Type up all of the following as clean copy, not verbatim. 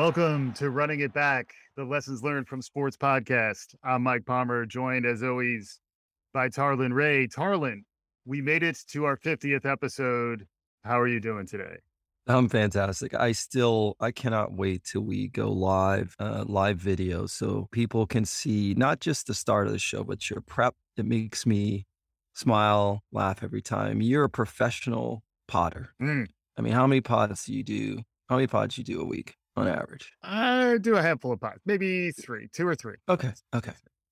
Welcome to Running It Back, the Lessons Learned from Sports podcast. I'm Mike Palmer, joined as always by Tarlin Ray. Tarlin, we made it to our 50th episode. How are you doing today? I'm fantastic. I cannot wait till we go live video so people can see not just the start of the show, but your prep. It makes me smile, laugh every time. You're a professional podder. I mean, how many pods you do a week on average? I do a handful of pods, maybe two or three. Okay.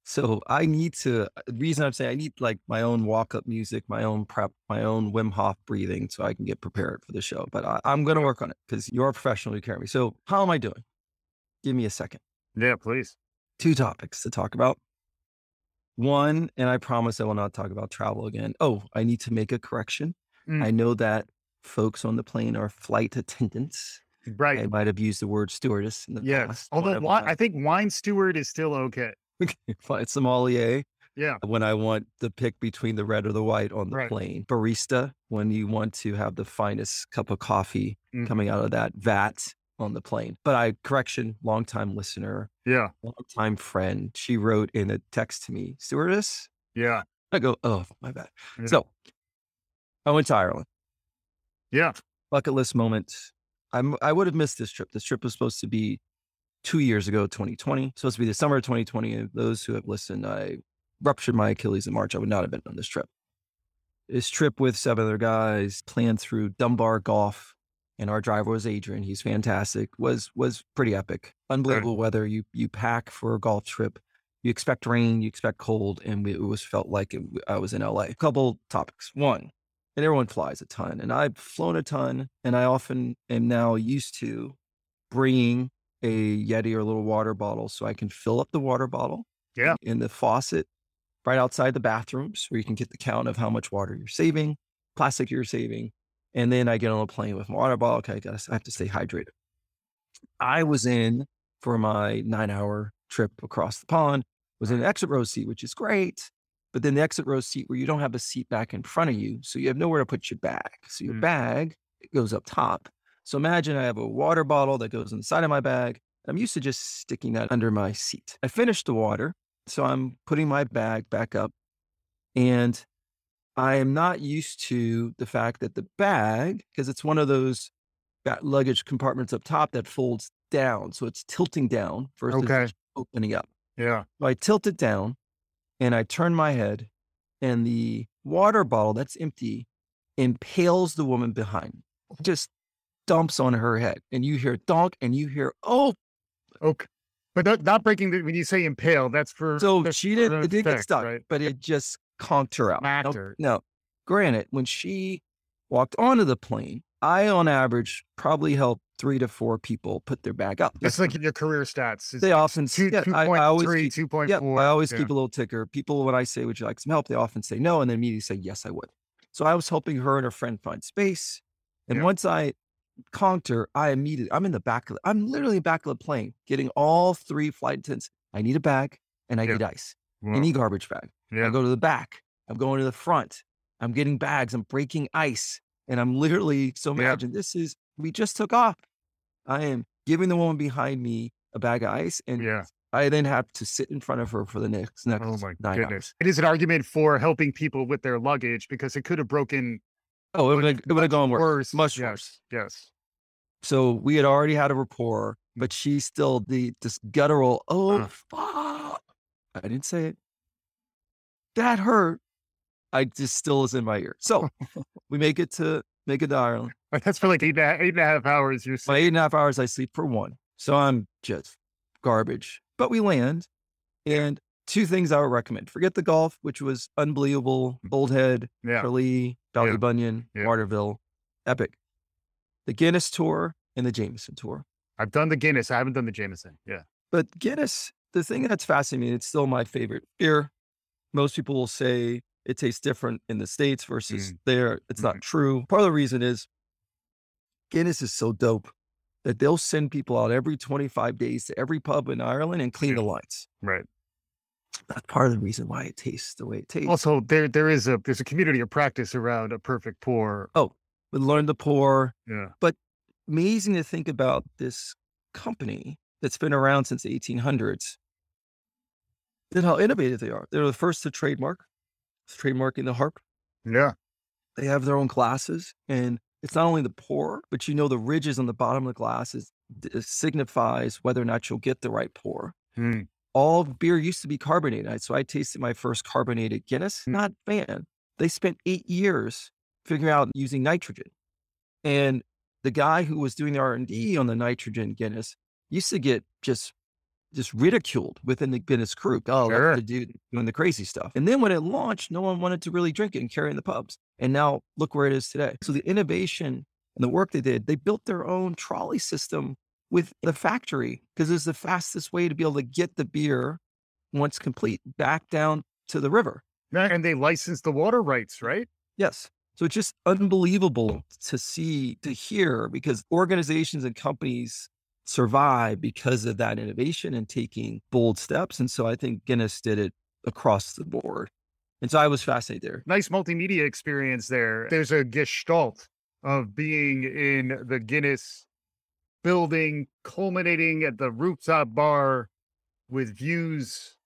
So I need like my own walk-up music, my own prep, my own Wim Hof breathing so I can get prepared for the show. But I'm going to work on it because you're a professional who carry me. So how am I doing? Give me a second. Yeah, please. Two topics to talk about. One, and I promise I will not talk about travel again. Oh, I need to make a correction. I know that folks on the plane are flight attendants. Right. I might have used the word stewardess in the past. Although I think wine steward is still okay. Flight sommelier. Yeah. When I want to pick between the red or the white on the plane. Barista, when you want to have the finest cup of coffee coming out of that vat on the plane. But longtime listener. Yeah. Longtime friend. She wrote in a text to me, stewardess? Yeah. I go, oh, my bad. Yeah. So I went to Ireland. Yeah. Bucket list moment. I would have missed this trip. This trip was supposed to be 2 years ago, 2020. Supposed to be the summer of 2020. And those who have listened, I ruptured my Achilles in March. I would not have been on this trip. This trip with 7 other guys planned through Dunbar Golf. And our driver was Adrian. He's fantastic. Was pretty epic. Unbelievable weather. You pack for a golf trip. You expect rain. You expect cold. And it was felt like I was in LA. A couple topics. One. And everyone flies a ton, and I've flown a ton, and I often am now used to bringing a Yeti or a little water bottle so I can fill up the water bottle in the faucet right outside the bathrooms where you can get the count of how much water you're saving, plastic you're saving. And then I get on a plane with my water bottle. Okay, I have to stay hydrated. I was in for my 9-hour trip across the pond, was in an exit row seat, which is great. But then the exit row seat where you don't have a seat back in front of you. So you have nowhere to put your bag. So your bag, it goes up top. So imagine I have a water bottle that goes inside of my bag. I'm used to just sticking that under my seat. I finished the water. So I'm putting my bag back up. And I am not used to the fact that the bag, because it's one of those luggage compartments up top that folds down. So it's tilting down versus opening up. Yeah. So I tilt it down. And I turn my head and the water bottle that's empty impales the woman behind me, just dumps on her head. And you hear donk and you hear, oh. Okay. But not breaking when you say impale, that's for. So she didn't, it didn't get stuck, right? But it just conked her out. No, granted, when she walked onto the plane, I, on average, probably helped 3 to 4 people put their bag up. It's like in your career stats. It's they often say, 2.3, 2.4. I always keep a little ticker. People, when I say, would you like some help? They often say no. And then immediately say, yes, I would. So I was helping her and her friend find space. And once I conked her, I'm in the back. I'm literally back of the plane, getting all 3 flight attendants. I need a bag and I need ice. Wow. Any garbage bag. Yeah. I go to the back. I'm going to the front. I'm getting bags. I'm breaking ice. And I'm literally, so imagine this is, we just took off. I am giving the woman behind me a bag of ice. And I then have to sit in front of her for the next 9 hours. It is an argument for helping people with their luggage because it could have broken. Oh, it would have gone worse. Much worse. Yes. So we had already had a rapport, but she's still this guttural, fuck. I didn't say it. That hurt. I just still is in my ear. So we make it to Ireland. That's for like 8.5 hours. You're sleeping. 8.5 hours I sleep for 1. So I'm just garbage, but we land and 2 things I would recommend. Forget the golf, which was unbelievable. Old Head, Curly, Dolly Bunyan, Waterville, epic. The Guinness tour and the Jameson tour. I've done the Guinness. I haven't done the Jameson. Yeah. But Guinness, the thing that's fascinating, it's still my favorite beer. Most people will say it tastes different in the States versus there. It's not true. Part of the reason is Guinness is so dope that they'll send people out every 25 days to every pub in Ireland and clean the lights. Right. That's part of the reason why it tastes the way it tastes. Also, there's a community of practice around a perfect pour. Oh, we learn to pour. Yeah. But amazing to think about this company that's been around since the 1800s, then how innovative they are. They're the first to trademarking the harp. Yeah. They have their own glasses, and it's not only the pour, but the ridges on the bottom of the glass signifies whether or not you'll get the right pour. Mm. All beer used to be carbonated. So I tasted my first carbonated Guinness. Not bad. They spent 8 years figuring out using nitrogen. And the guy who was doing the R&D on the nitrogen Guinness used to get just ridiculed within the Guinness crew. Oh, sure. That's the dude doing the crazy stuff. And then when it launched, no one wanted to really drink it and carry it in the pubs. And now look where it is today. So the innovation and the work they did, they built their own trolley system with the factory because it's the fastest way to be able to get the beer once complete back down to the river. And they licensed the water rights, right? Yes. So it's just unbelievable to see, to hear, because organizations and companies survive because of that innovation and taking bold steps. And so I think Guinness did it across the board. And so I was fascinated there. Nice multimedia experience there. There's a gestalt of being in the Guinness building, culminating at the rooftop bar with views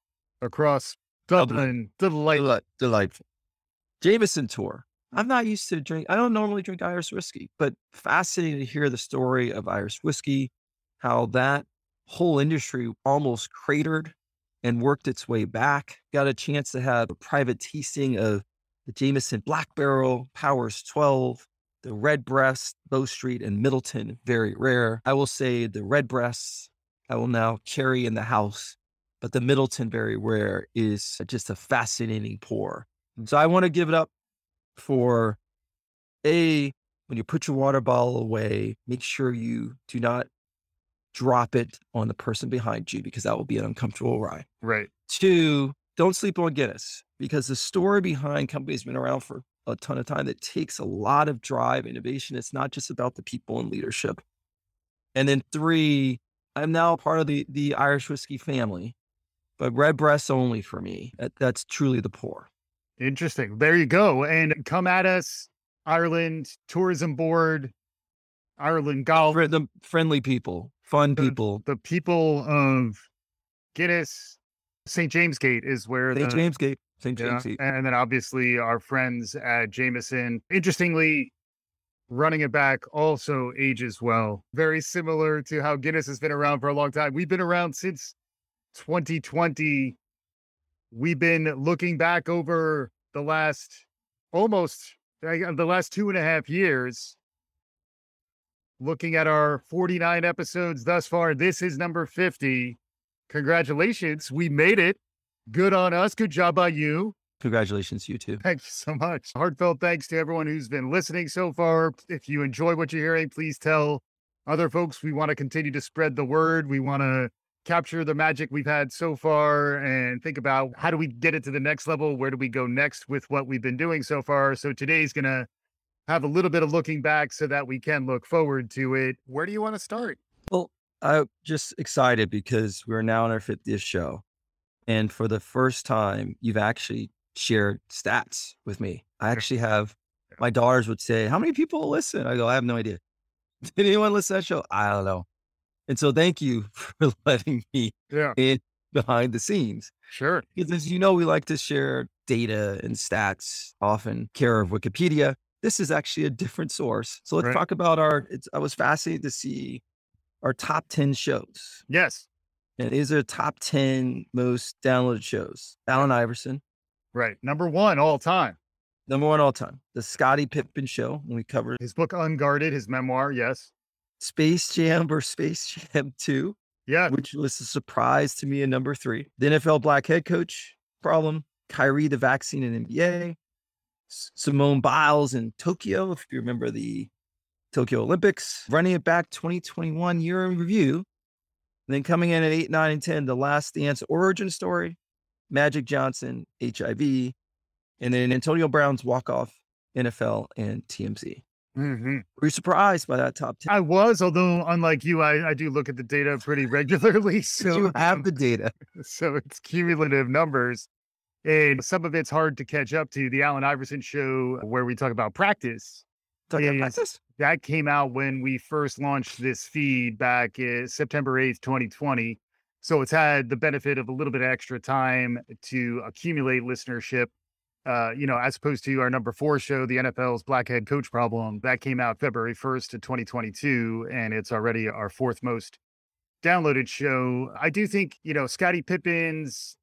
across Dublin. Delightful. Jameson tour. I'm not used to drink. I don't normally drink Irish whiskey, but fascinating to hear the story of Irish whiskey, how that whole industry almost cratered and worked its way back. Got a chance to have a private tasting of the Jameson Black Barrel, Powers 12, the Redbreast, Bow Street, and Middleton, very rare. I will say the Redbreast I will now carry in the house, but the Middleton, very rare, is just a fascinating pour. So I want to give it up for when you put your water bottle away, make sure you do not drop it on the person behind you because that will be an uncomfortable ride. Right. 2, don't sleep on Guinness because the story behind companies has been around for a ton of time. That takes a lot of drive, innovation. It's not just about the people and leadership. And then 3, I'm now part of the Irish whiskey family, but Redbreast only for me. That's truly the pour. Interesting. There you go. And come at us, Ireland Tourism Board, Ireland Golf. The friendly people, fun people. The people of Guinness. St. James Gate is where St. James Gate. And then obviously our friends at Jameson. Interestingly, running it back also ages well. Very similar to how Guinness has been around for a long time. We've been around since 2020. We've been looking back over the last 2.5 years, looking at our 49 episodes thus far. This is number 50. Congratulations. We made it. Good on us. Good job by you. Congratulations, you too. Thank you so much. Heartfelt thanks to everyone who's been listening so far. If you enjoy what you're hearing, please tell other folks. We want to continue to spread the word. We want to capture the magic we've had so far and think about how do we get it to the next level? Where do we go next with what we've been doing so far? So today's going to have a little bit of looking back so that we can look forward to it. Where do you want to start? Well, I'm just excited because we're now on our 50th show. And for the first time, you've actually shared stats with me. I actually have, my daughters would say, how many people listen? I go, I have no idea. Did anyone listen to that show? I don't know. And so thank you for letting me in behind the scenes. Sure. Because as you know, we like to share data and stats, often care of Wikipedia. This is actually a different source. So let's talk about I was fascinated to see our top 10 shows. Yes. And these are top 10 most downloaded shows. Allen Iverson. Right. Number one all time. The Scottie Pippen show. When we covered his book, Unguarded, his memoir. Yes. Space Jam or Space Jam 2. Yeah. Which was a surprise to me in number 3. The NFL black head coach problem. Kyrie, the vaccine and NBA. Simone Biles in Tokyo. If you remember the Tokyo Olympics. Running it back 2021 year in review. And then coming in at 8, 9, and 10, The Last Dance origin story, Magic Johnson, HIV, and then Antonio Brown's walk-off, NFL, and TMZ. Mm-hmm. Were you surprised by that top 10? I was, although unlike you, I do look at the data pretty regularly. So you have the data. So it's cumulative numbers. And some of it's hard to catch up to. The Allen Iverson show, where we talk about practice, Practice? That came out when we first launched this feed back September 8th, 2020. So it's had the benefit of a little bit of extra time to accumulate listenership, as opposed to our number 4 show, the NFL's Black Head Coach Problem. That came out February 1st of 2022, and it's already our 4th most downloaded show. I do think, Scottie Pippen's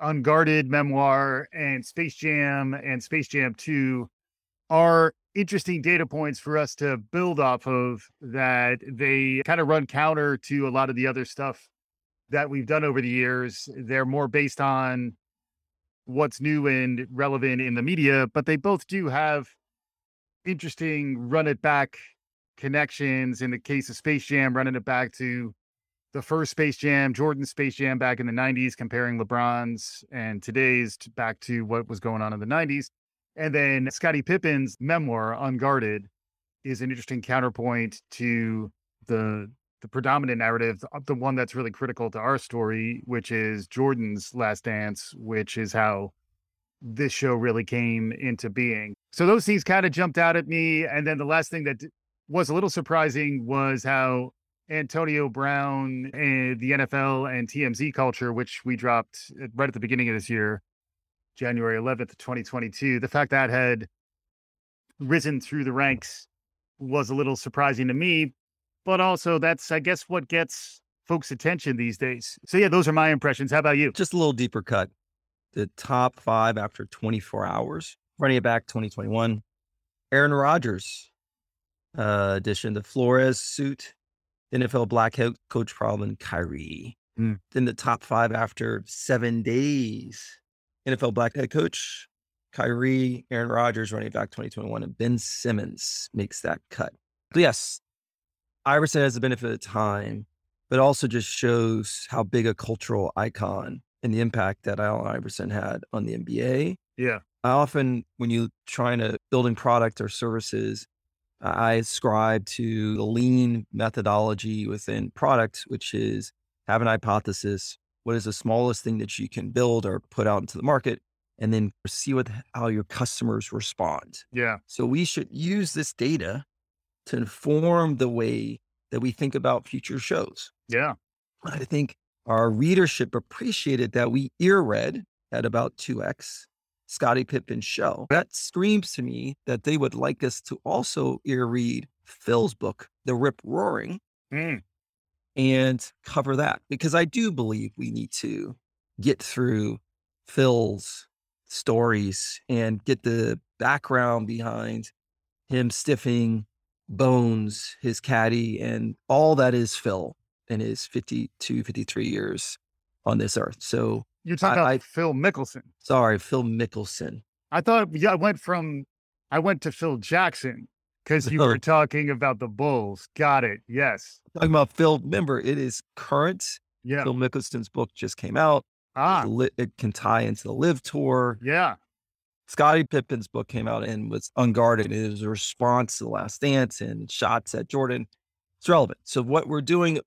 Unguarded memoir and Space Jam and Space Jam 2 are interesting data points for us to build off of, that they kind of run counter to a lot of the other stuff that we've done over the years. They're more based on what's new and relevant in the media, but they both do have interesting run it back connections. In the case of Space Jam, running it back to the first Space Jam, Jordan's Space Jam back in the 90s, comparing LeBron's and today's back to what was going on in the 90s. And then Scottie Pippen's memoir, Unguarded, is an interesting counterpoint to the predominant narrative, the one that's really critical to our story, which is Jordan's Last Dance, which is how this show really came into being. So those things kind of jumped out at me. And then the last thing that was a little surprising was how Antonio Brown and the NFL and TMZ culture, which we dropped right at the beginning of this year, January 11th, 2022, the fact that had risen through the ranks was a little surprising to me. But also, that's, I guess, what gets folks' attention these days. So yeah, those are my impressions. How about you? Just a little deeper cut. The top 5 after 24 hours. Running it back, 2021. Aaron Rodgers edition. The Flores suit. The NFL Black Coach Problem, Kyrie. Then the top 5 after 7 days. NFL Black Head Coach, Kyrie, Aaron Rodgers, running back 2021, and Ben Simmons makes that cut. But yes, Iverson has the benefit of time, but also just shows how big a cultural icon and the impact that Allen Iverson had on the NBA. Yeah. I often, when you're trying to building product or services, I ascribe to the lean methodology within products, which is have an hypothesis. What is the smallest thing that you can build or put out into the market, and then see how your customers respond. Yeah. So we should use this data to inform the way that we think about future shows. Yeah. I think our readership appreciated that we ear read at about 2x Scottie Pippen's show. That screams to me that they would like us to also ear read Phil's book, The Rip Roaring, and cover that, because I do believe we need to get through Phil's stories and get the background behind him stiffing Bones, his caddy, and all that is Phil in his 52, 53 years on this earth. So you're talking about Phil Mickelson. Sorry, Phil Mickelson. I thought I went to Phil Jackson because you were talking about the Bulls. Got it. Yes. Talking about Phil. Remember, it is current. Yeah. Phil Mickelson's book just came out. It can tie into the Live Tour. Yeah. Scottie Pippen's book came out and was Unguarded. It was a response to The Last Dance and shots at Jordan. It's relevant. So what we're doing,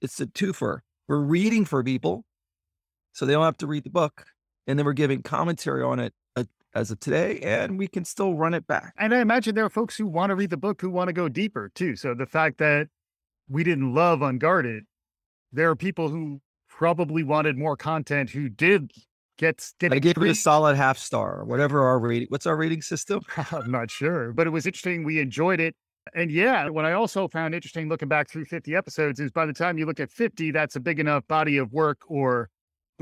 it's a twofer. We're reading for people so they don't have to read the book. And then we're giving commentary on it as of today, and we can still run it back. And I imagine there are folks who want to read the book who want to go deeper too. So the fact that we didn't love Unguarded, there are people who probably wanted more content who did. I gave it a solid 0.5 star, whatever our rating. What's our rating system? I'm not sure, but it was interesting. We enjoyed it. And yeah, what I also found interesting looking back through 50 episodes is by the time you look at 50, that's a big enough body of work, or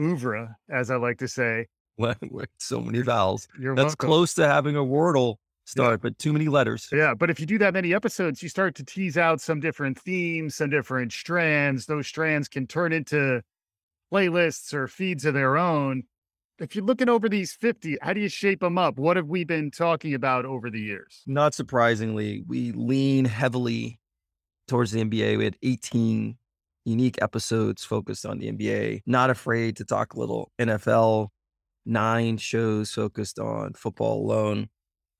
oeuvre, as I like to say. Well, so many vowels. That's welcome. Close to having a Wordle start, but too many letters. Yeah. But if you do that many episodes, you start to tease out some different themes, some different strands. Those strands can turn into playlists or feeds of their own. If you're looking over these 50, how do you shape them up? What have we been talking about over the years? Not surprisingly, we lean heavily towards the NBA. We had 18 unique episodes focused on the NBA. Not afraid to talk a little NFL. 9 shows focused on football alone.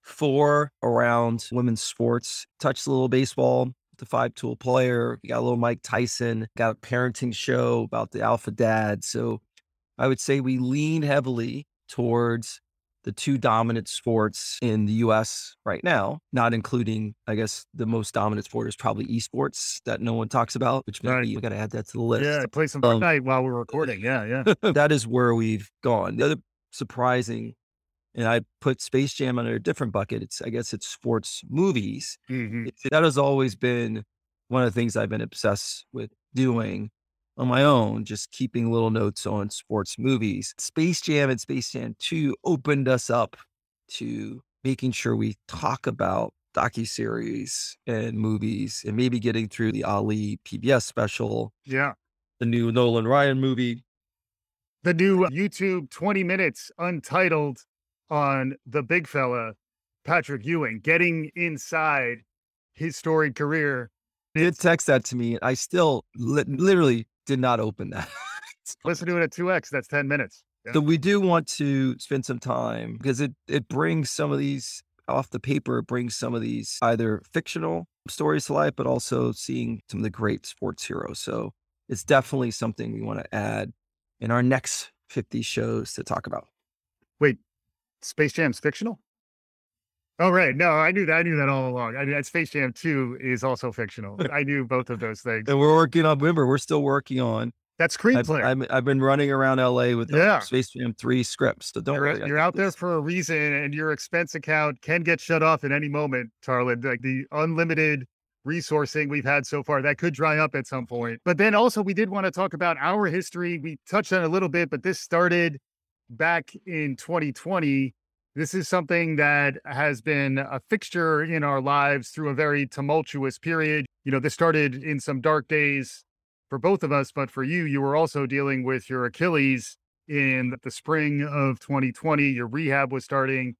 4 around women's sports. Touched a little baseball, the 5-tool player. We got a little Mike Tyson. Got a parenting show about the alpha dad. So I would say we lean heavily towards the two dominant sports in the U.S. right now, not including, I guess, the most dominant sport is probably esports that no one talks about, which maybe you got to add that to the list. Yeah, play some Fortnite while we're recording. Yeah. That is where we've gone. The other surprising, and I put Space Jam under a different bucket. I guess it's sports movies. Mm-hmm. That has always been one of the things I've been obsessed with doing on my own, just keeping little notes on sports movies. Space Jam and Space Jam 2 opened us up to making sure we talk about docuseries and movies, and maybe getting through the Ali PBS special. Yeah. The new Nolan Ryan movie. The new YouTube 20 minutes untitled on the big fella, Patrick Ewing, getting inside his storied career. Did text that to me. I still literally did not open that. Listen to it at 2x. That's 10 minutes. Yeah. So we do want to spend some time because it brings some of these off the paper. It brings some of these either fictional stories to life, but also seeing some of the great sports heroes. So it's definitely something we want to add in our next 50 shows to talk about. Wait, Space Jam's fictional? Oh, right. No, I knew that all along. I mean, Space Jam 2 is also fictional. I knew both of those things. And we're still working on that screenplay. I've been running around LA with Space Jam 3 scripts. So don't worry. You're out there for a reason, and your expense account can get shut off at any moment, Tarlin. Like the unlimited resourcing we've had so far, that could dry up at some point. But then also we did want to talk about our history. We touched on it a little bit, but this started back in 2020. This is something that has been a fixture in our lives through a very tumultuous period. You know, this started in some dark days for both of us, but for you were also dealing with your Achilles in the spring of 2020. Your rehab was starting.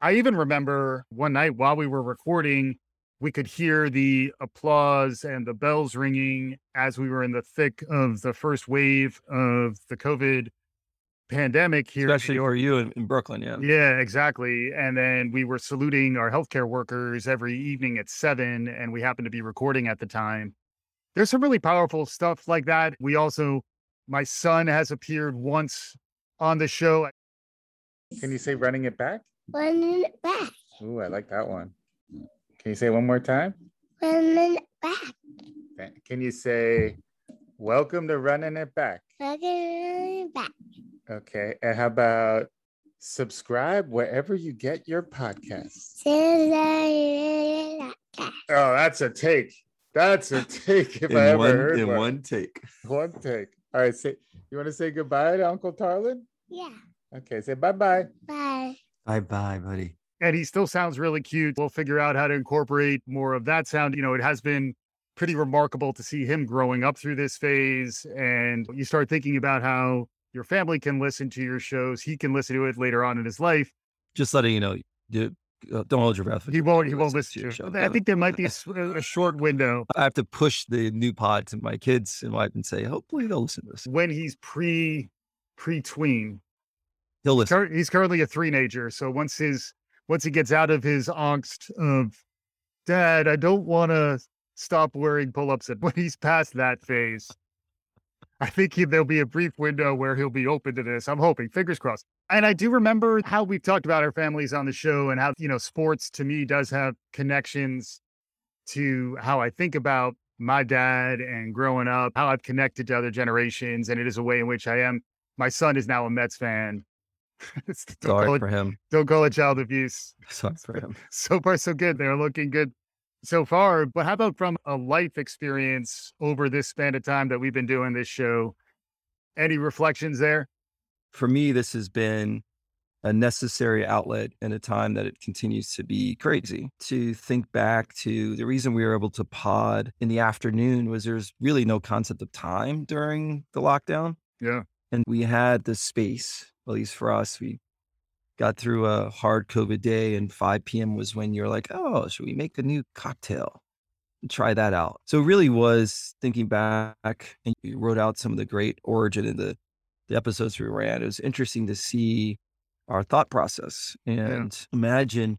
I even remember one night while we were recording, we could hear the applause and the bells ringing as we were in the thick of the first wave of the COVID pandemic here. Especially or you in Brooklyn. Yeah. Yeah, exactly. And then we were saluting our healthcare workers every evening at 7:00, and we happened to be recording at the time. There's some really powerful stuff like that. We also, my son has appeared once on the show. Can you say running it back? Running it back. Ooh, I like that one. Can you say it one more time? Running it back. Can you say, welcome to running it back? Welcome to running it back. Okay. And how about subscribe wherever you get your podcast? Oh, that's a take. That's a take. If I ever heard one. One take. All right. You want to say goodbye to Uncle Tarlin? Yeah. Okay. Say bye-bye. Bye. Bye-bye, buddy. And he still sounds really cute. We'll figure out how to incorporate more of that sound. You know, it has been pretty remarkable to see him growing up through this phase. And you start thinking about how your family can listen to your shows. He can listen to it later on in his life. Just letting you know, dude, don't hold your breath. He won't listen to your show. I think there might be a short window. I have to push the new pod to my kids and wife and say, hopefully they'll listen to this. When he's pre-tween, he'll listen. He's currently a three-nager. So once he gets out of his angst of, Dad, I don't want to stop wearing pull-ups. When he's past that phase, I think there'll be a brief window where he'll be open to this. I'm hoping, fingers crossed. And I do remember how we've talked about our families on the show and how, you know, sports to me does have connections to how I think about my dad and growing up, how I've connected to other generations. And it is a way in which I am. My son is now a Mets fan. Sorry for him. Don't call it child abuse. Sorry for him. So far, so good. They're looking good so far, but how about from a life experience over this span of time that we've been doing this show? Any reflections there? For me, this has been a necessary outlet in a time that it continues to be crazy. To think back to the reason we were able to pod in the afternoon was there's really no concept of time during the lockdown. Yeah. And we had the space, at least for us, we got through a hard COVID day, and 5 p.m. was when you're like, oh, should we make a new cocktail and try that out? So it really was thinking back, and you wrote out some of the great origin in the episodes we ran. It was interesting to see our thought process and imagine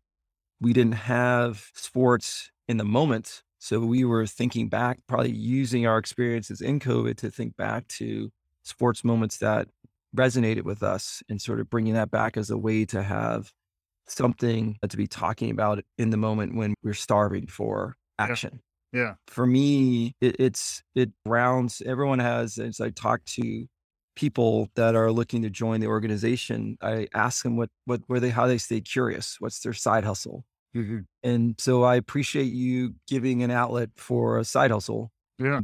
we didn't have sports in the moment. So we were thinking back, probably using our experiences in COVID to think back to sports moments that resonated with us, and sort of bringing that back as a way to have something to be talking about in the moment when we're starving for action. Yeah. For me, it rounds, everyone has, as I talk to people that are looking to join the organization, I ask them what were they, how they stay curious, what's their side hustle. Mm-hmm. And so I appreciate you giving an outlet for a side hustle,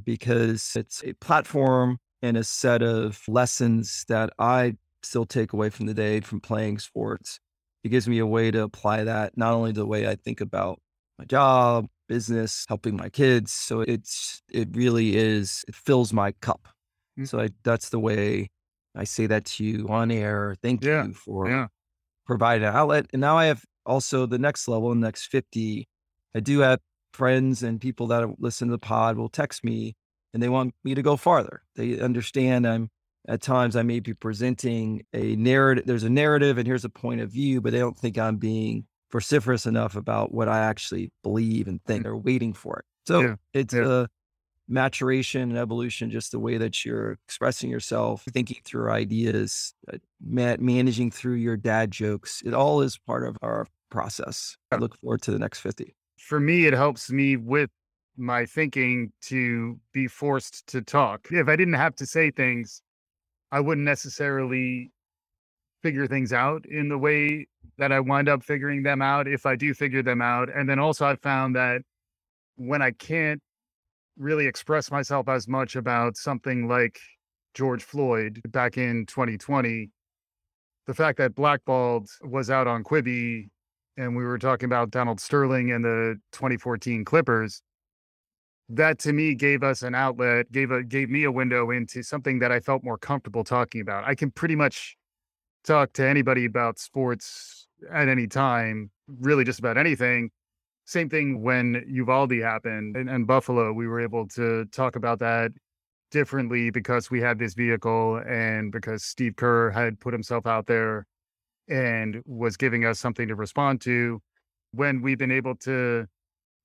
because it's a platform and a set of lessons that I still take away from the day from playing sports. It gives me a way to apply that, not only the way I think about my job, business, helping my kids. So it really fills my cup. Mm-hmm. So that's the way I say that to you on air. Thank you for providing an outlet. And now I have also the next level, the next 50. I do have friends and people that listen to the pod will text me and they want me to go farther. They understand at times I may be presenting a narrative. There's a narrative and here's a point of view, but they don't think I'm being vociferous enough about what I actually believe and think. They're waiting for it. So it's a maturation and evolution, just the way that you're expressing yourself, thinking through ideas, managing through your dad jokes. It all is part of our process. I look forward to the next 50. For me, it helps me with my thinking to be forced to talk. If I didn't have to say things, I wouldn't necessarily figure things out in the way that I wind up figuring them out, if I do figure them out. And then also I found that when I can't really express myself as much about something like George Floyd back in 2020, the fact that Blackballed was out on Quibi and we were talking about Donald Sterling and the 2014 Clippers, that to me gave us an outlet, gave me a window into something that I felt more comfortable talking about. I can pretty much talk to anybody about sports at any time, really just about anything. Same thing when Uvalde happened and Buffalo, we were able to talk about that differently because we had this vehicle and because Steve Kerr had put himself out there and was giving us something to respond to. When we've been able to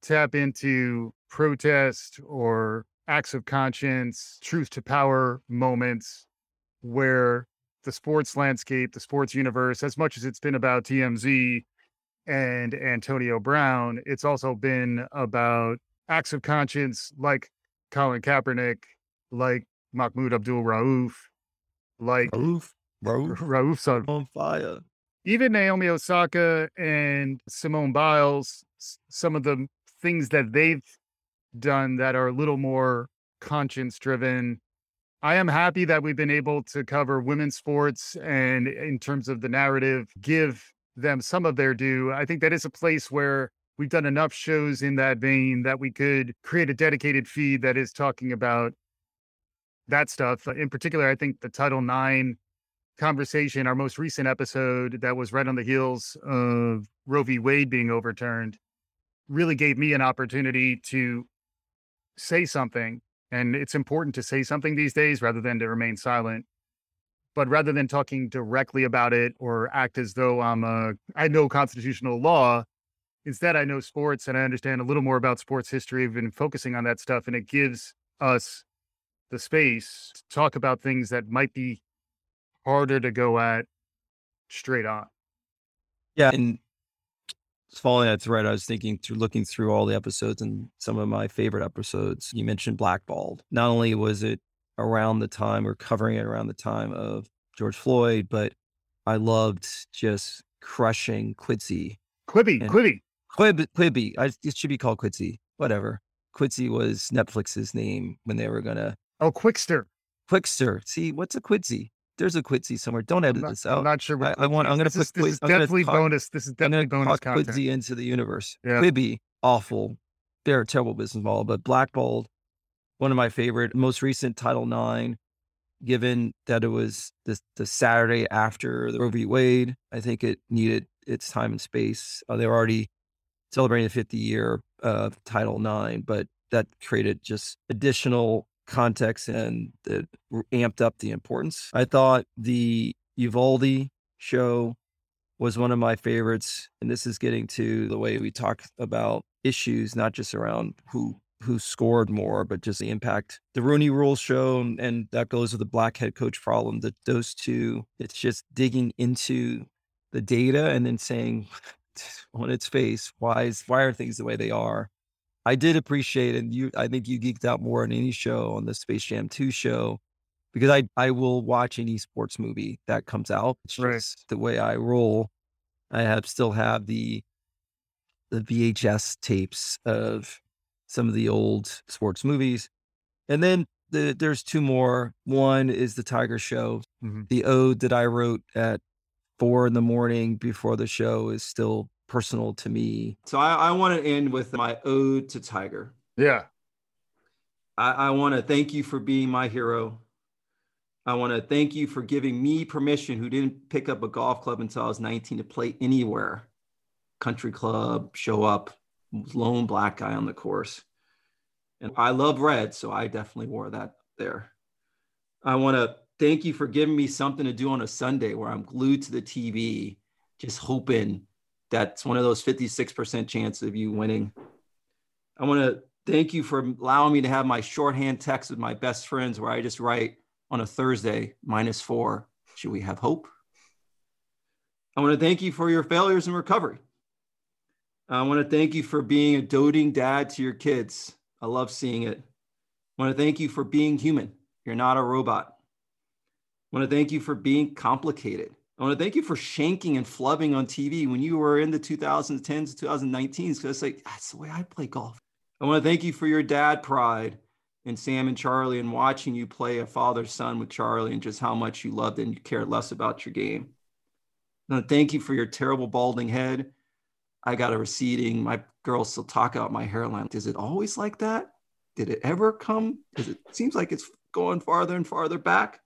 tap into protest or acts of conscience, truth to power moments where the sports landscape, the sports universe, as much as it's been about TMZ and Antonio Brown, it's also been about acts of conscience like Colin Kaepernick, like Mahmoud Abdul-Rauf, like Rauf's on fire. Even Naomi Osaka and Simone Biles, some of the things that they've done that are a little more conscience-driven. I am happy that we've been able to cover women's sports and, in terms of the narrative, give them some of their due. I think that is a place where we've done enough shows in that vein that we could create a dedicated feed that is talking about that stuff. In particular, I think the Title IX conversation, our most recent episode that was right on the heels of Roe v. Wade being overturned, really gave me an opportunity to say something. And it's important to say something these days rather than to remain silent. But rather than talking directly about it or act as though I know constitutional law, instead I know sports and I understand a little more about sports history. I've been focusing on that stuff, and it gives us the space to talk about things that might be harder to go at straight on. Yeah. And following that thread, I was thinking through looking through all the episodes, and some of my favorite episodes, you mentioned Blackballed. Not only was it around the time or covering it around the time of George Floyd, but I loved just crushing Quibi. It should be called Quitzy, whatever. Quitzy was Netflix's name when they were gonna. Oh, Quickster. See, what's a Quitzy? There's a Quitzy somewhere. Don't edit this out. I'm not sure. This is definitely bonus content. Quitzy into the universe. Yeah. Quibi, awful. They're a terrible business model, but Blackballed, one of my favorite. Most recent, Title IX, given that it was the Saturday after the Roe v. Wade, I think it needed its time and space. They were already celebrating the 50 year of Title IX, but that created just additional context and that amped up the importance. I thought the Uvalde show was one of my favorites. And this is getting to the way we talk about issues, not just around who who scored more, but just the impact. The Rooney Rule show, and that goes with the black head coach problem, that those two, it's just digging into the data and then saying on its face, why are things the way they are? I did appreciate, and I think you geeked out more on any show on the Space Jam 2 show, because I will watch any sports movie that comes out. It's just the way I roll. I still have the VHS tapes of some of the old sports movies. And then there's two more. One is the Tiger show. Mm-hmm. The ode that I wrote at 4 a.m. before the show is still personal to me. So I want to end with my ode to Tiger. Yeah. I want to thank you for being my hero. I want to thank you for giving me permission, who didn't pick up a golf club until I was 19, to play anywhere. Country club, show up, lone black guy on the course. And I love red, so I definitely wore that there. I want to thank you for giving me something to do on a Sunday where I'm glued to the TV, just hoping that's one of those 56% chance of you winning. I want to thank you for allowing me to have my shorthand text with my best friends where I just write on a Thursday, -4, should we have hope? I want to thank you for your failures and recovery. I want to thank you for being a doting dad to your kids. I love seeing it. I want to thank you for being human. You're not a robot. I want to thank you for being complicated. I want to thank you for shanking and flubbing on TV when you were in the 2010s, 2019s, because it's like, that's the way I play golf. I want to thank you for your dad pride and Sam and Charlie, and watching you play a father-son with Charlie, and just how much you loved and you cared less about your game. I want to thank you for your terrible balding head. I got a receding. My girls still talk about my hairline. Is it always like that? Did it ever come? It seems like it's going farther and farther back.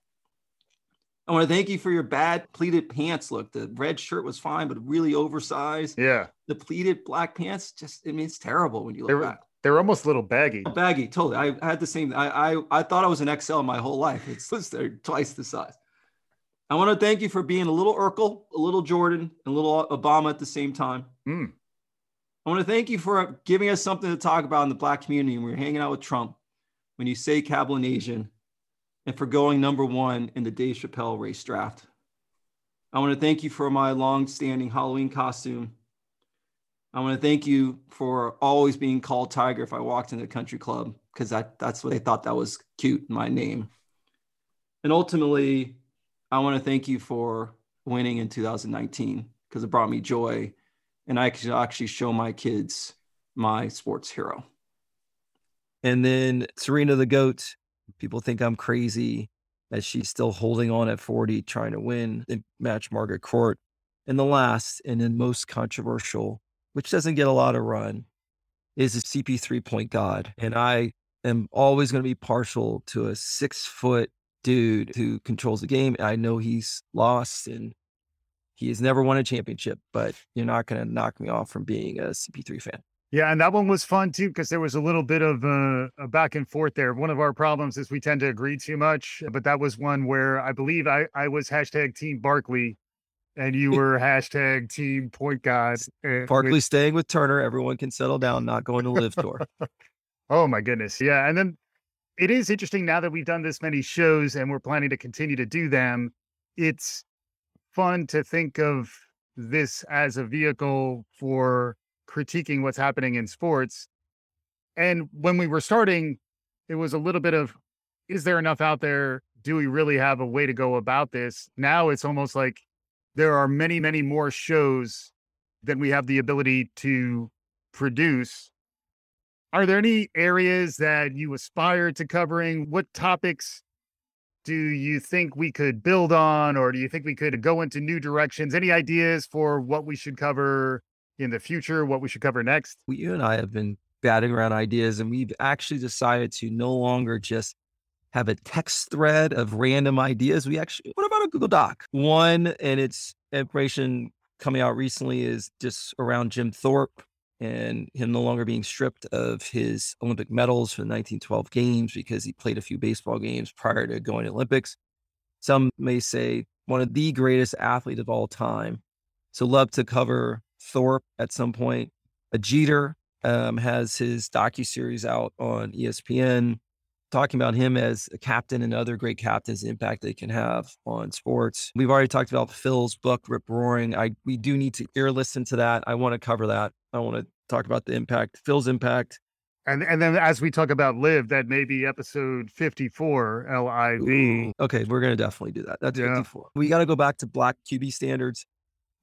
I want to thank you for your bad pleated pants look. The red shirt was fine, but really oversized. Yeah. The pleated black pants, just, I mean, it's terrible when you look back. They're almost a little baggy. Baggy, totally. I had the same. I thought I was an XL my whole life. It's they're twice the size. I want to thank you for being a little Urkel, a little Jordan, and a little Obama at the same time. Mm. I want to thank you for giving us something to talk about in the black community when we're hanging out with Trump, when you say Cablinasian, and for going #1 in the Dave Chappelle race draft. I want to thank you for my long-standing Halloween costume. I want to thank you for always being called Tiger if I walked into a country club, because that's what they thought that was cute, my name. And ultimately, I want to thank you for winning in 2019, because it brought me joy and I could actually show my kids my sports hero. And then Serena the GOAT, people think I'm crazy as she's still holding on at 40, trying to win and match Margaret Court. And the last and then most controversial, which doesn't get a lot of run, is the CP3 point god. And I am always going to be partial to a 6-foot dude who controls the game. I know he's lost and he has never won a championship, but you're not going to knock me off from being a CP3 fan. Yeah, and that one was fun too, because there was a little bit of a back and forth there. One of our problems is we tend to agree too much, but that was one where I believe I was hashtag Team Barkley and you were hashtag Team Point God. Barkley staying with Turner. Everyone can settle down, not going to Live Tour. Oh my goodness. Yeah. And then it is interesting now that we've done this many shows and we're planning to continue to do them. It's fun to think of this as a vehicle for critiquing what's happening in sports. And when we were starting, it was a little bit of, is there enough out there? Do we really have a way to go about this? Now it's almost like there are many, many more shows than we have the ability to produce. Are there any areas that you aspire to covering? What topics do you think we could build on, or do you think we could go into new directions? Any ideas for what we should cover in the future, what we should cover next? You and I have been batting around ideas, and we've actually decided to no longer just have a text thread of random ideas. What about a Google Doc? One, and it's information coming out recently, is just around Jim Thorpe and him no longer being stripped of his Olympic medals for the 1912 games because he played a few baseball games prior to going to Olympics. Some may say one of the greatest athletes of all time. So love to cover Thorpe at some point, a Jeter, has his docuseries out on ESPN talking about him as a captain and other great captains, the impact they can have on sports. We've already talked about Phil's book, Rip Roaring. We do need to ear listen to that. I want to cover that. I want to talk about the impact, Phil's impact. And then as we talk about Live, that may be episode 54, LIV. Ooh, okay, we're going to definitely do that. That's 54. We got to go back to black QB standards.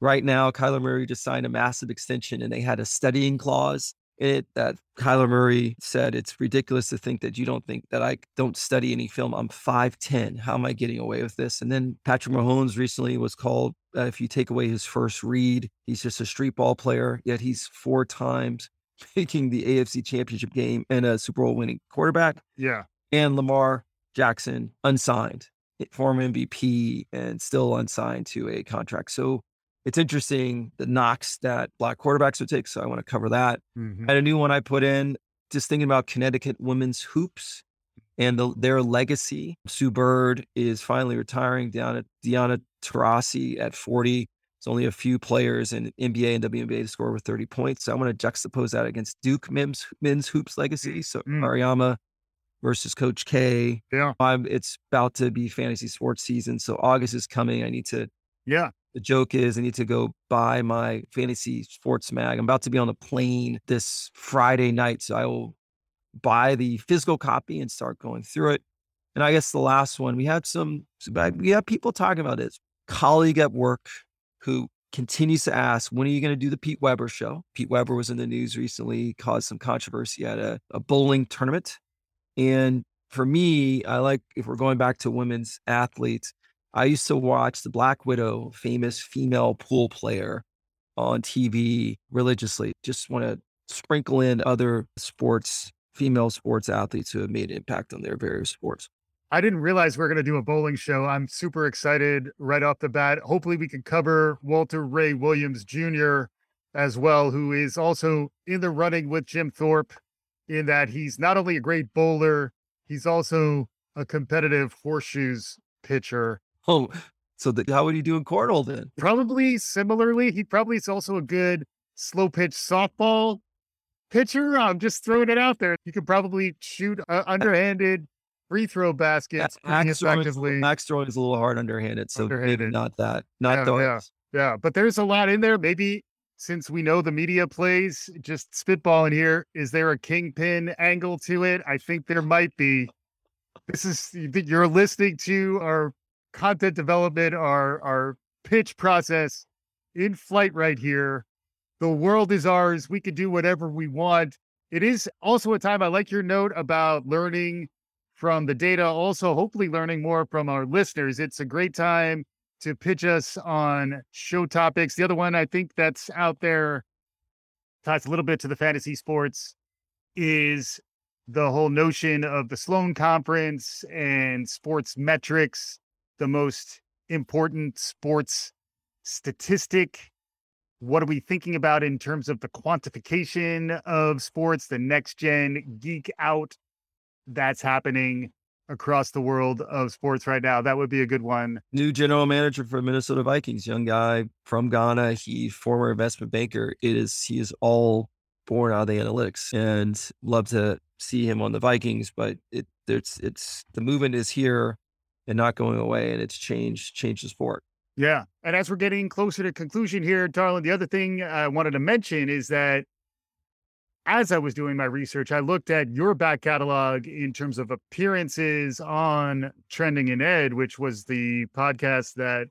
Right now, Kyler Murray just signed a massive extension and they had a studying clause in it that Kyler Murray said, it's ridiculous to think that you don't think that I don't study any film. I'm 5'10". How am I getting away with this? And then Patrick Mahomes recently was called, if you take away his first read, he's just a street ball player, yet he's 4 times picking the AFC championship game and a Super Bowl winning quarterback. Yeah. And Lamar Jackson, unsigned, former MVP, and still unsigned to a contract. So it's interesting, the knocks that black quarterbacks would take. So I want to cover that. Mm-hmm. And a new one I put in, just thinking about Connecticut women's hoops and their legacy. Sue Bird is finally retiring down at Deonna Taurasi at 40. It's only a few players in NBA and WNBA to score over 30 points. So I want to juxtapose that against Duke men's hoops legacy. So Mariama versus Coach K. Yeah. It's about to be fantasy sports season. So August is coming. I need to. Yeah. The joke is I need to go buy my fantasy sports mag. I'm about to be on a plane this Friday night. So I will buy the physical copy and start going through it. And I guess the last one, we have people talking about this. Colleague at work who continues to ask, when are you going to do the Pete Weber show? Pete Weber was in the news recently, caused some controversy at a bowling tournament. And for me, if we're going back to women's athletes, I used to watch the Black Widow, famous female pool player, on TV religiously. Just want to sprinkle in other sports, female sports athletes who have made an impact on their various sports. I didn't realize we were going to do a bowling show. I'm super excited right off the bat. Hopefully we can cover Walter Ray Williams Jr. as well, who is also in the running with Jim Thorpe in that he's not only a great bowler, he's also a competitive horseshoes pitcher. Oh, so how would he do in Cornhole then? Probably similarly. He probably is also a good slow pitch softball pitcher. I'm just throwing it out there. You could probably shoot underhanded free throw baskets effectively. Max throwing is a little hard underhanded, so maybe not that. Yeah, but there's a lot in there. Maybe since we know the media plays, just spitballing here, is there a kingpin angle to it? I think there might be. You're listening to our content development, our pitch process in flight right here. The world is ours. We can do whatever we want. It is also a time, I like your note about learning from the data, also hopefully learning more from our listeners. It's a great time to pitch us on show topics. The other one I think that's out there, ties a little bit to the fantasy sports, is the whole notion of the Sloan Conference and sports metrics, the most important sports statistic. What are we thinking about in terms of the quantification of sports, the next gen geek out that's happening across the world of sports right now? That would be a good one. New general manager for Minnesota Vikings, young guy from Ghana. He former investment banker. He is all born out of the analytics, and love to see him on the Vikings, but it's the movement is here and not going away, and it's changed the sport. Yeah. And as we're getting closer to conclusion here, Darlin, the other thing I wanted to mention is that as I was doing my research, I looked at your back catalog in terms of appearances on Trending in Ed, which was the podcast that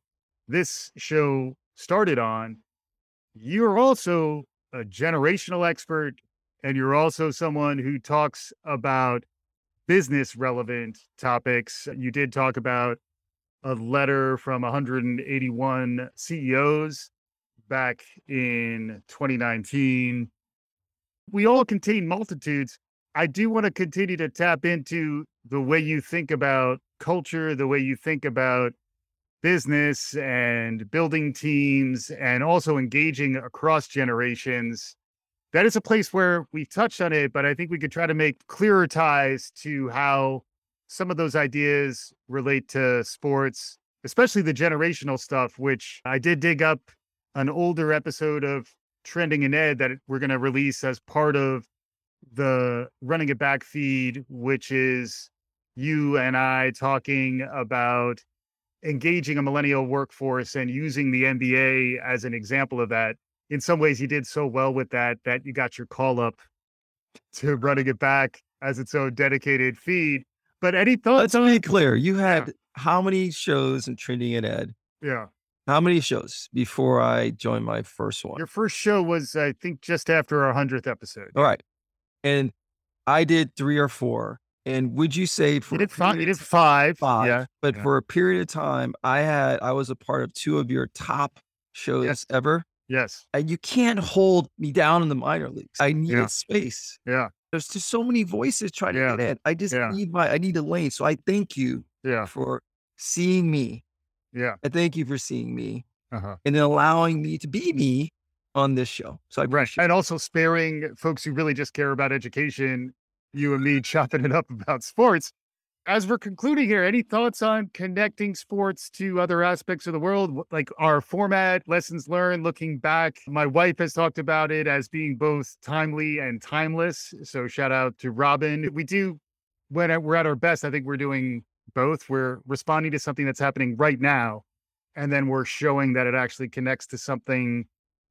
this show started on. You're also a generational expert, and you're also someone who talks about business relevant topics. You did talk about a letter from 181 CEOs back in 2019. We all contain multitudes. I do want to continue to tap into the way you think about culture, the way you think about business and building teams, and also engaging across generations. That is a place where we've touched on it, but I think we could try to make clearer ties to how some of those ideas relate to sports, especially the generational stuff, which I did dig up an older episode of trending an ad that we're going to release as part of the Running It Back feed, which is you and I talking about engaging a millennial workforce and using the NBA as an example of that. In some ways, he did so well with that, that you got your call up to Running It Back as its own dedicated feed. But Eddie, let's be clear. You had how many shows in Trending and Ed? Yeah. How many shows before I joined my first one? Your first show was, I think, just after our 100th episode. All right. And I did 3 or 4. And would you say for it is five? Yeah. But for a period of time, I was a part of 2 of your top shows ever. Yes. And you can't hold me down in the minor leagues. I needed space. Yeah. There's just so many voices trying to get in. I just need a lane. So I thank you for seeing me. Yeah. I thank you for seeing me and then allowing me to be me on this show. So I appreciate it. And also sparing folks who really just care about education, you and me chopping it up about sports. As we're concluding here, any thoughts on connecting sports to other aspects of the world, like our format, lessons learned, looking back? My wife has talked about it as being both timely and timeless. So shout out to Robin. We do, when we're at our best, I think we're doing both. We're responding to something that's happening right now, and then we're showing that it actually connects to something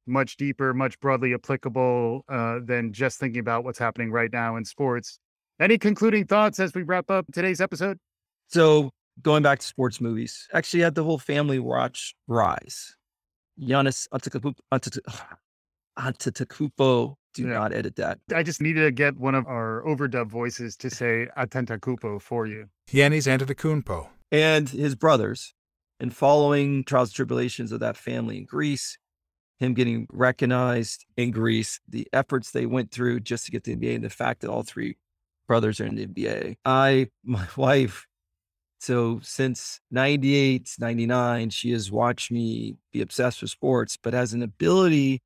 much deeper, much broadly applicable than just thinking about what's happening right now in sports. Any concluding thoughts as we wrap up today's episode? So going back to sports movies, actually had the whole family watch Rise. Giannis Antetokounmpo. Do not edit that. I just needed to get one of our overdub voices to say Antetokounmpo for you. Giannis Antetokounmpo. And his brothers. And following trials and tribulations of that family in Greece, him getting recognized in Greece, the efforts they went through just to get the NBA, and the fact that all 3 brothers are in the NBA. My wife, so since 98, 99, she has watched me be obsessed with sports, but has an ability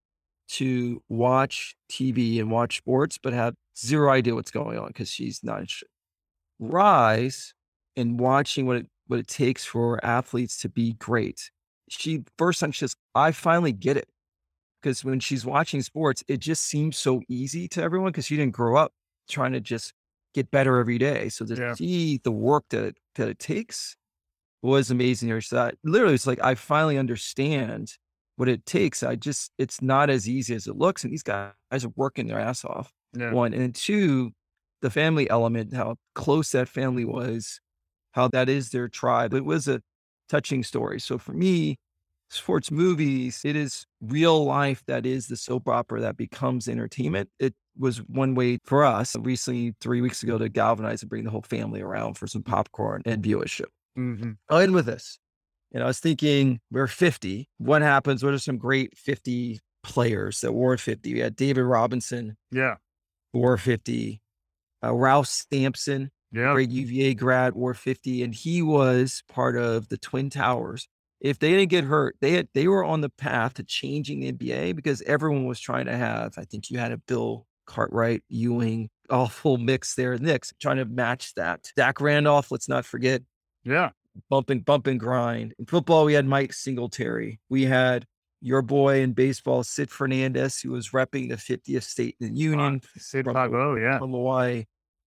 to watch TV and watch sports, but have zero idea what's going on because she's not interested. Rise and watching what it takes for athletes to be great. She first time she says, I finally get it. Because when she's watching sports, it just seems so easy to everyone because she didn't grow up trying to just get better every day. So to see the work that it takes was amazing. So literally it's like, I finally understand what it takes. It's not as easy as it looks. And these guys are working their ass off. Yeah. 1. And 2, the family element, how close that family was, how that is their tribe. It was a touching story. So for me, sports movies, it is real life. That is the soap opera that becomes entertainment. It was one way for us recently 3 weeks ago to galvanize and bring the whole family around for some popcorn and viewership. Mm-hmm. I'll end with this. And I was thinking, we're 50. What happens? What are some great 50 players that wore 50? We had David Robinson. Yeah. Wore 50. Ralph Sampson. Yeah. Great UVA grad, wore 50. And he was part of the Twin Towers. If they didn't get hurt, they were on the path to changing the NBA because everyone was trying to have, I think you had a Bill Cartwright, Ewing, awful mix there. Knicks trying to match that. Zach Randolph, let's not forget. Yeah. Bump and grind. In football, we had Mike Singletary. We had your boy in baseball, Sid Fernandez, who was repping the 50th state in the union. Sid Pago, from Hawaii.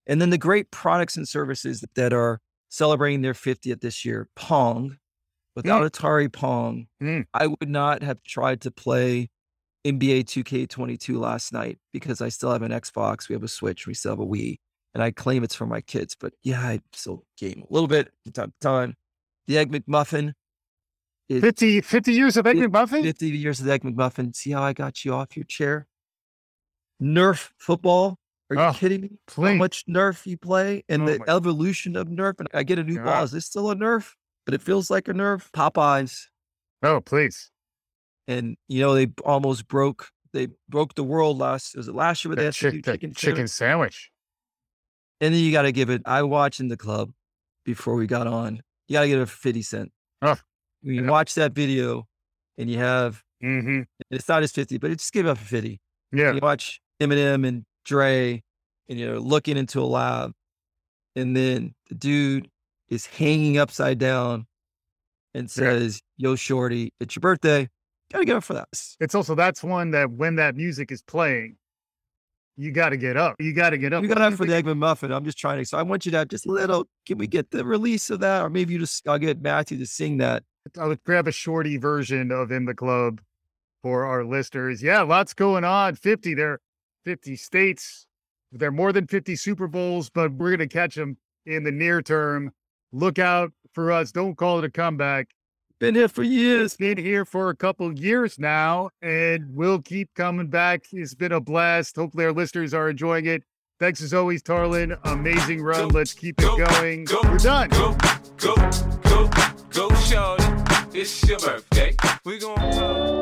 And then the great products and services that are celebrating their 50th this year. Pong. Without Atari Pong, I would not have tried to play NBA 2K22 last night because I still have an Xbox. We have a Switch. We still have a Wii. And I claim it's for my kids. But I still game a little bit from time to time. The Egg McMuffin. 50 years of Egg McMuffin? 50 years of the Egg McMuffin. See how I got you off your chair? Nerf football. Are you kidding me? Please. How much Nerf you play and the evolution of Nerf. And I get a new ball. Is this still a Nerf? But it feels like a nerve. Popeyes. Oh, please. And, they almost broke the world last year with that chicken sandwich. And then you got to give it, I watched in the club before we got on, you got to give it 50 cent. You watch that video and you have, and it's not as 50, but it just gave up 50. Yeah. And you watch Eminem and Dre and you're looking into a lab. And then the dude is hanging upside down and says, yo, shorty, it's your birthday. Got to get up for that. It's also, that's one that when that music is playing, you got to get up. You got to get up. You got up for the Egg McMuffin. I'm just trying to, so I want you to have just a little, can we get the release of that? Or maybe you just, I'll get Matthew to sing that. I would grab a shorty version of In the Club for our listeners. Yeah, lots going on. 50, there are 50 states. There are more than 50 Super Bowls, but we're going to catch them in the near term. Look out for us. Don't call it a comeback. Been here for years. Been here for a couple years now, and we'll keep coming back. It's been a blast. Hopefully our listeners are enjoying it. Thanks as always, Tarlin. Amazing run. Let's keep it going. We're done. Go, shorty. It's your birthday. We're going to...